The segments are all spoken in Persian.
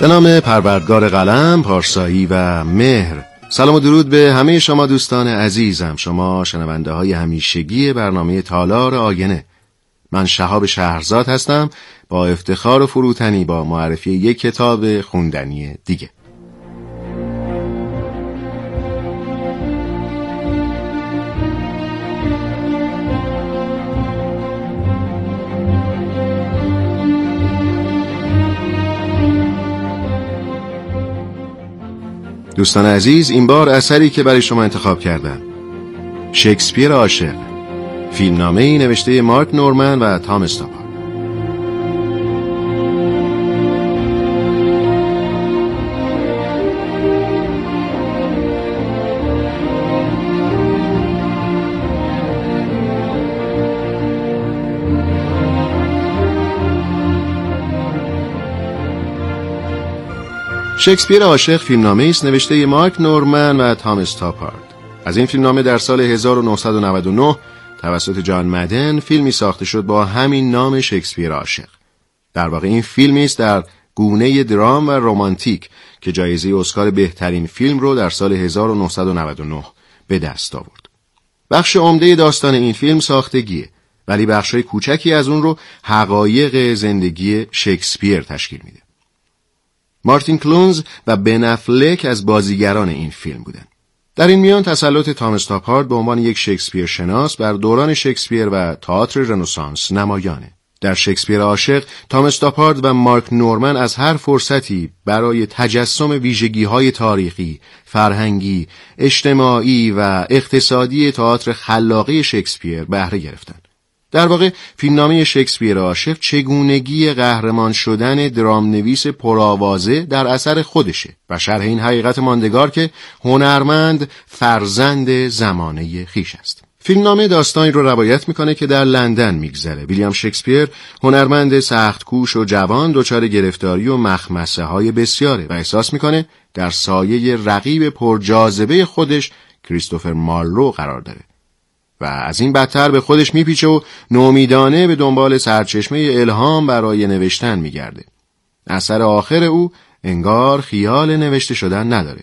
به نام پروردگار قلم، پارسایی و مهر. سلام و درود به همه شما دوستان عزیزم. شما شنونده های همیشگی برنامه تالار آینه. من شهاب شهرزاد هستم، با افتخار و فروتنی با معرفی یک کتاب خوندنی دیگه. دوستان عزیز، این بار اثری که برای شما انتخاب کردم، شکسپیر عاشق، فیلمنامه‌ای نوشته مارک نورمن و تام استاپارد. شکسپیر عاشق فیلمنامه‌ای است نوشته مارک نورمن و تام استاپارد. از این فیلمنامه در سال 1999 توسط جان مدن فیلمی ساخته شد با همین نام، شکسپیر عاشق. در واقع این فیلمی است در گونه درام و رمانتیک که جایزه اسکار بهترین فیلم رو در سال 1999 به دست آورد. بخش عمده داستان این فیلم ساختگیه، ولی بخشای کوچکی از اون رو حقایق زندگی شکسپیر تشکیل میده. مارتین کلونز و بن افلک از بازیگران این فیلم بودند. در این میان تسلط تام استاپارد به عنوان یک شکسپیر شناس بر دوران شکسپیر و تئاتر رنسانس نمایانه. در شکسپیر عاشق، تام استاپارد و مارک نورمن از هر فرصتی برای تجسم ویژگی‌های تاریخی، فرهنگی، اجتماعی و اقتصادی تئاتر خلاقی شکسپیر بهره گرفتند. در واقع فیلمنامه شکسپیر عاشق چگونگی قهرمان شدن درامنویس پرآوازه در اثر خودشه و شرح این حقیقت ماندگار که هنرمند فرزند زمانه خیش است. فیلمنامه داستانی رو روایت میکنه که در لندن میگذره. ویلیام شکسپیر هنرمند سختکوش و جوان دچار گرفتاری و مخمسه های بسیاره و احساس میکنه در سایه رقیب پرجاذبه خودش، کریستوفر مارلو، قرار داره و از این بدتر به خودش میپیچه و نومیدانه به دنبال سرچشمه الهام برای نوشتن میگرده. اثر آخر او انگار خیال نوشته شدن نداره.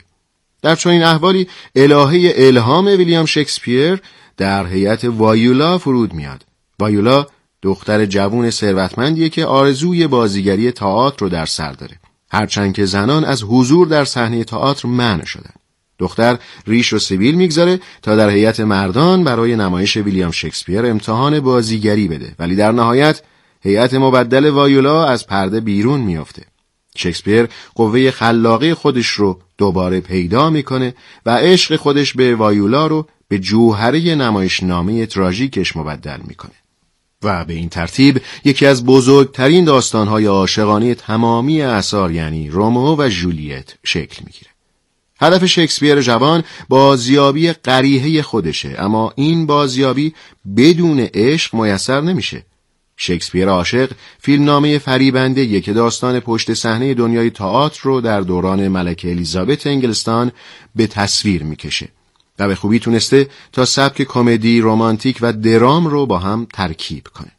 در چنین احوالی الهه الهام ویلیام شکسپیر در هیئت وایولا فرود میاد. وایولا دختر جوان ثروتمندیه که آرزوی بازیگری تئاتر رو در سر داره، هرچند که زنان از حضور در صحنه تئاتر منع شدن. دختر ریش و سبیل میگذاره تا در هیئت مردان برای نمایش ویلیام شکسپیر امتحان بازیگری بده، ولی در نهایت هیئت مبدل وایولا از پرده بیرون میافته. شکسپیر قوه خلاقی خودش رو دوباره پیدا میکنه و عشق خودش به وایولا رو به جوهره نمایشنامه تراژیکش مبدل میکنه و به این ترتیب یکی از بزرگترین داستانهای عاشقانه تمامی آثار، یعنی رومئو و ژولیت، شکل میگیره. هدف شکسپیر جوان بازیابی قریحه خودشه، اما این بازیابی بدون عشق میسر نمیشه. شکسپیر عاشق فیلمنامه فریبنده یه که داستان پشت صحنه دنیای تئاتر رو در دوران ملکه الیزابت انگلستان به تصویر میکشه و به خوبی تونسته تا سبک کمدی، رمانتیک و درام رو با هم ترکیب کنه.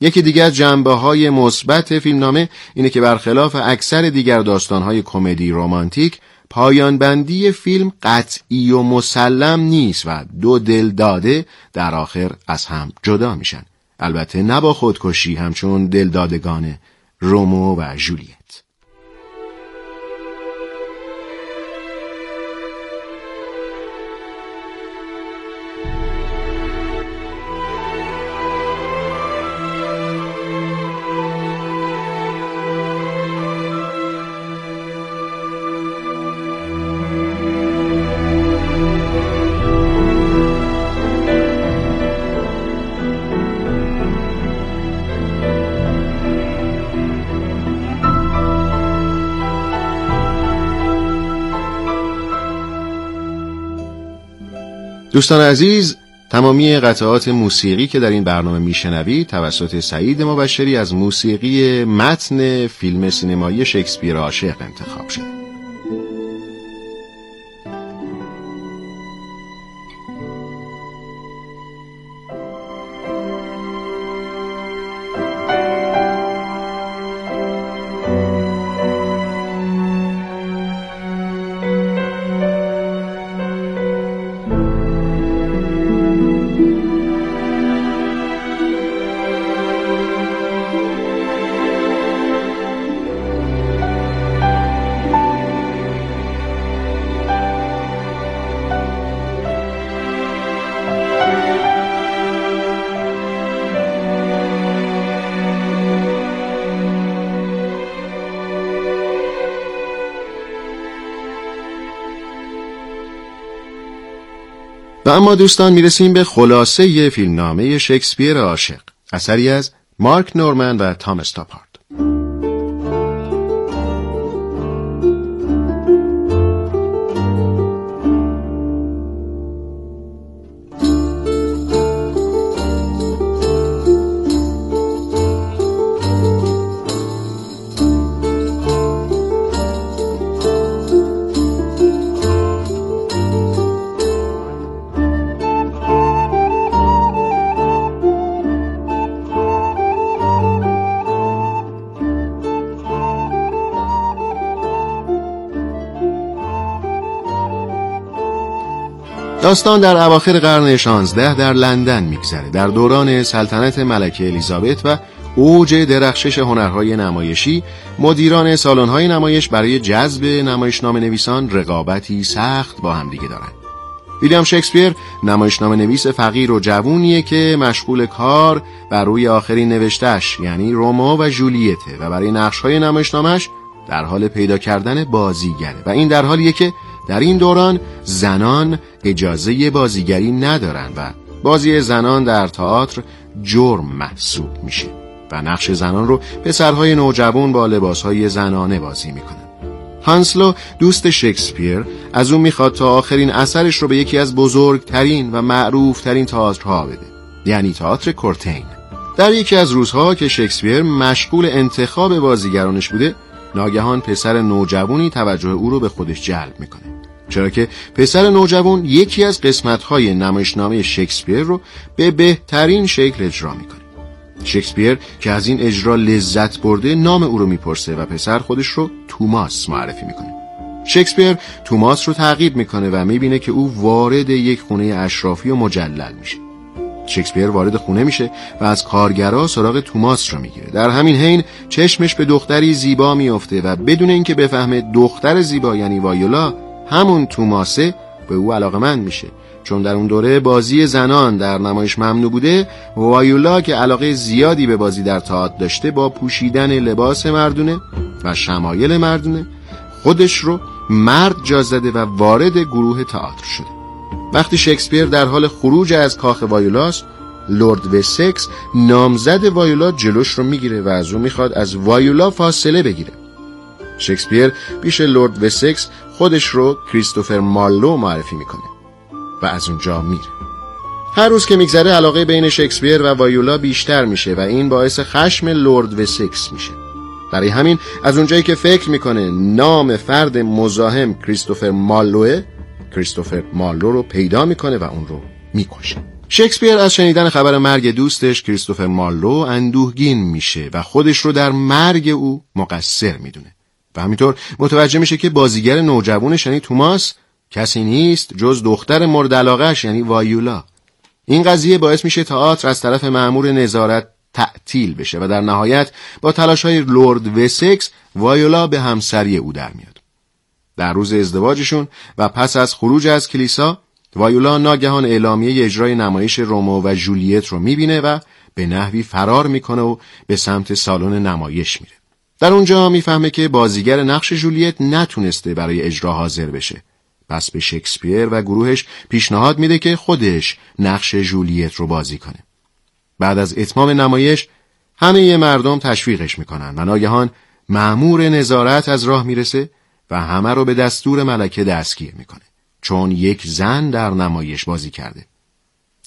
یکی دیگه از جنبه‌های مثبت فیلمنامه اینه که برخلاف اکثر دیگر داستان‌های کمدی رمانتیک، پایان بندی فیلم قطعی و مسلم نیست و دو دل داده در آخر از هم جدا میشن. البته نه با خودکشی همچون دل دادگان رومئو و ژولیت. دوستان عزیز، تمامی قطعات موسیقی که در این برنامه میشنوید توسط سعید مبشری از موسیقی متن فیلم سینمایی شکسپیر عاشق انتخاب شده. و اما دوستان میرسیم به خلاصه ی فیلمنامه شکسپیر عاشق، اثری از مارک نورمن و تام استاپارد. داستان در اواخر قرن 16 در لندن میگذره، در دوران سلطنت ملکه الیزابت و اوج درخشش هنرهای نمایشی. مدیران سالن‌های نمایش برای جذب نمایشنامه نویسان رقابتی سخت با هم دیگه دارن. ویلیام شکسپیر نمایشنامه نویس فقیر و جوونیه که مشغول کار بر روی آخرین نوشته‌اش، یعنی رومئو و جولیته، و برای نقش‌های نمایشنامه‌اش در حال پیدا کردن بازیگره، و این در حالیه که در این دوران زنان اجازه بازیگری ندارن و بازی زنان در تئاتر جرم محسوب میشه و نقش زنان رو پسرهای نوجوان با لباسهای زنانه بازی میکنن. هانسلو دوست شکسپیر از اون میخواد تا آخرین اثرش رو به یکی از بزرگترین و معروفترین تئاترها بده، یعنی تئاتر کورتین. در یکی از روزها که شکسپیر مشغول انتخاب بازیگرانش بوده، ناگهان پسر نوجوانی توجه او رو به خودش جلب میکنه، چرا که پسر نوجوان یکی از قسمت‌های نمایشنامه شکسپیر رو به بهترین شکل اجرا میکنه. شکسپیر که از این اجرا لذت برده نام او رو میپرسه و پسر خودش رو توماس معرفی میکنه. شکسپیر توماس رو تعقیب میکنه و میبینه که او وارد یک خونه اشرافی و مجلل میشه. شکسپیر وارد خونه میشه و از کارگرا سراغ توماس رو میگیره. در همین حین چشمش به دختری زیبا میفته و بدون اینکه بفهمه دختر زیبا یعنی وایولا همون توماسه، به او علاقه‌مند میشه. چون در اون دوره بازی زنان در نمایش ممنوع بوده، وایولا که علاقه زیادی به بازی در تئاتر داشته، با پوشیدن لباس مردونه و شمایل مردونه خودش رو مرد جا زده و وارد گروه تئاتر شده. وقتی شکسپیر در حال خروج از کاخ وایولاست، لرد وسکس نامزد وایولا جلوش رو میگیره و از او میخواد از وایولا فاصله بگیره. شکسپیر پیش لرد وسکس خودش رو کریستوفر مارلو معرفی میکنه و از اونجا میره. هر روز که میگذره علاقه بین شکسپیر و وایولا بیشتر میشه و این باعث خشم لرد وسکس میشه. برای همین از اونجایی که فکر میکنه نام فرد مزاحم کریستوفر مارلو رو پیدا میکنه و اون رو میکشه. شکسپیر از شنیدن خبر مرگ دوستش کریستوفر مارلو اندوهگین میشه و خودش رو در مرگ او مقصر میدونه و همینطور متوجه میشه که بازیگر نوجوانش یعنی توماس کسی نیست جز دختر مورد علاقه‌اش یعنی وایولا. این قضیه باعث میشه تئاتر از طرف مأمور نظارت تعطیل بشه و در نهایت با تلاش‌های لرد وسکس وایولا به همسری او در میاد. در روز ازدواجشون و پس از خروج از کلیسا، وایولا ناگهان اعلامیه اجرای نمایش رومئو و جولیت رو میبینه و به نحوی فرار میکنه و به سمت سالن نمایش میره. در اونجا میفهمه که بازیگر نقش جولیت نتونسته برای اجرا حاضر بشه. پس به شکسپیر و گروهش پیشنهاد میده که خودش نقش جولیت رو بازی کنه. بعد از اتمام نمایش همه مردم تشویقش میکنن و ناگهان مأمور نظارت از راه میرسه و همه رو به دستور ملکه دستگیر میکنه، چون یک زن در نمایش بازی کرده.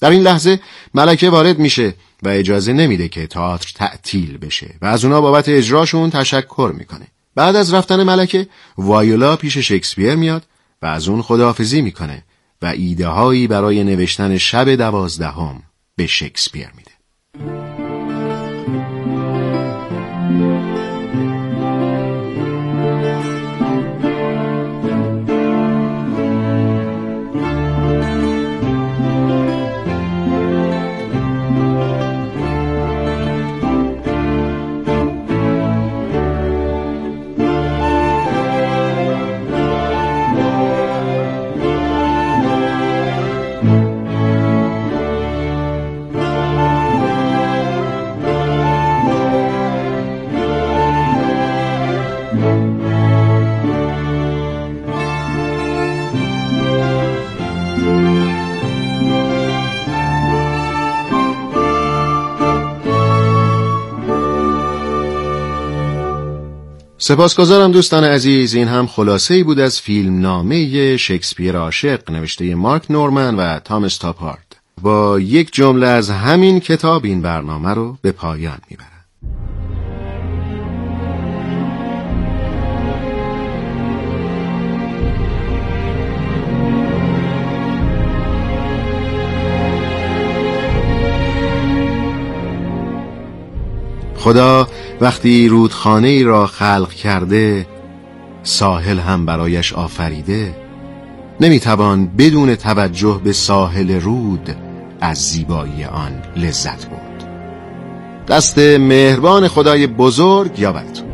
در این لحظه ملکه وارد میشه و اجازه نمیده که تئاتر تعطیل بشه و از اونا بابت اجراشون تشکر میکنه. بعد از رفتن ملکه، وایولا پیش شکسپیر میاد و از اون خداحافظی میکنه و ایده هایی برای نوشتن شب 12 به شکسپیر میده. سپاسگزارم دوستان عزیز، این هم خلاصه‌ای بود از فیلمنامه شکسپیر عاشق نوشته مارک نورمن و تام استاپارد. با یک جمله از همین کتاب این برنامه رو به پایان میبرم. خدا وقتی رودخانه ای را خلق کرده، ساحل هم برایش آفریده، نمیتوان بدون توجه به ساحل رود از زیبایی آن لذت برد. دست مهربان خدای بزرگ یارتون.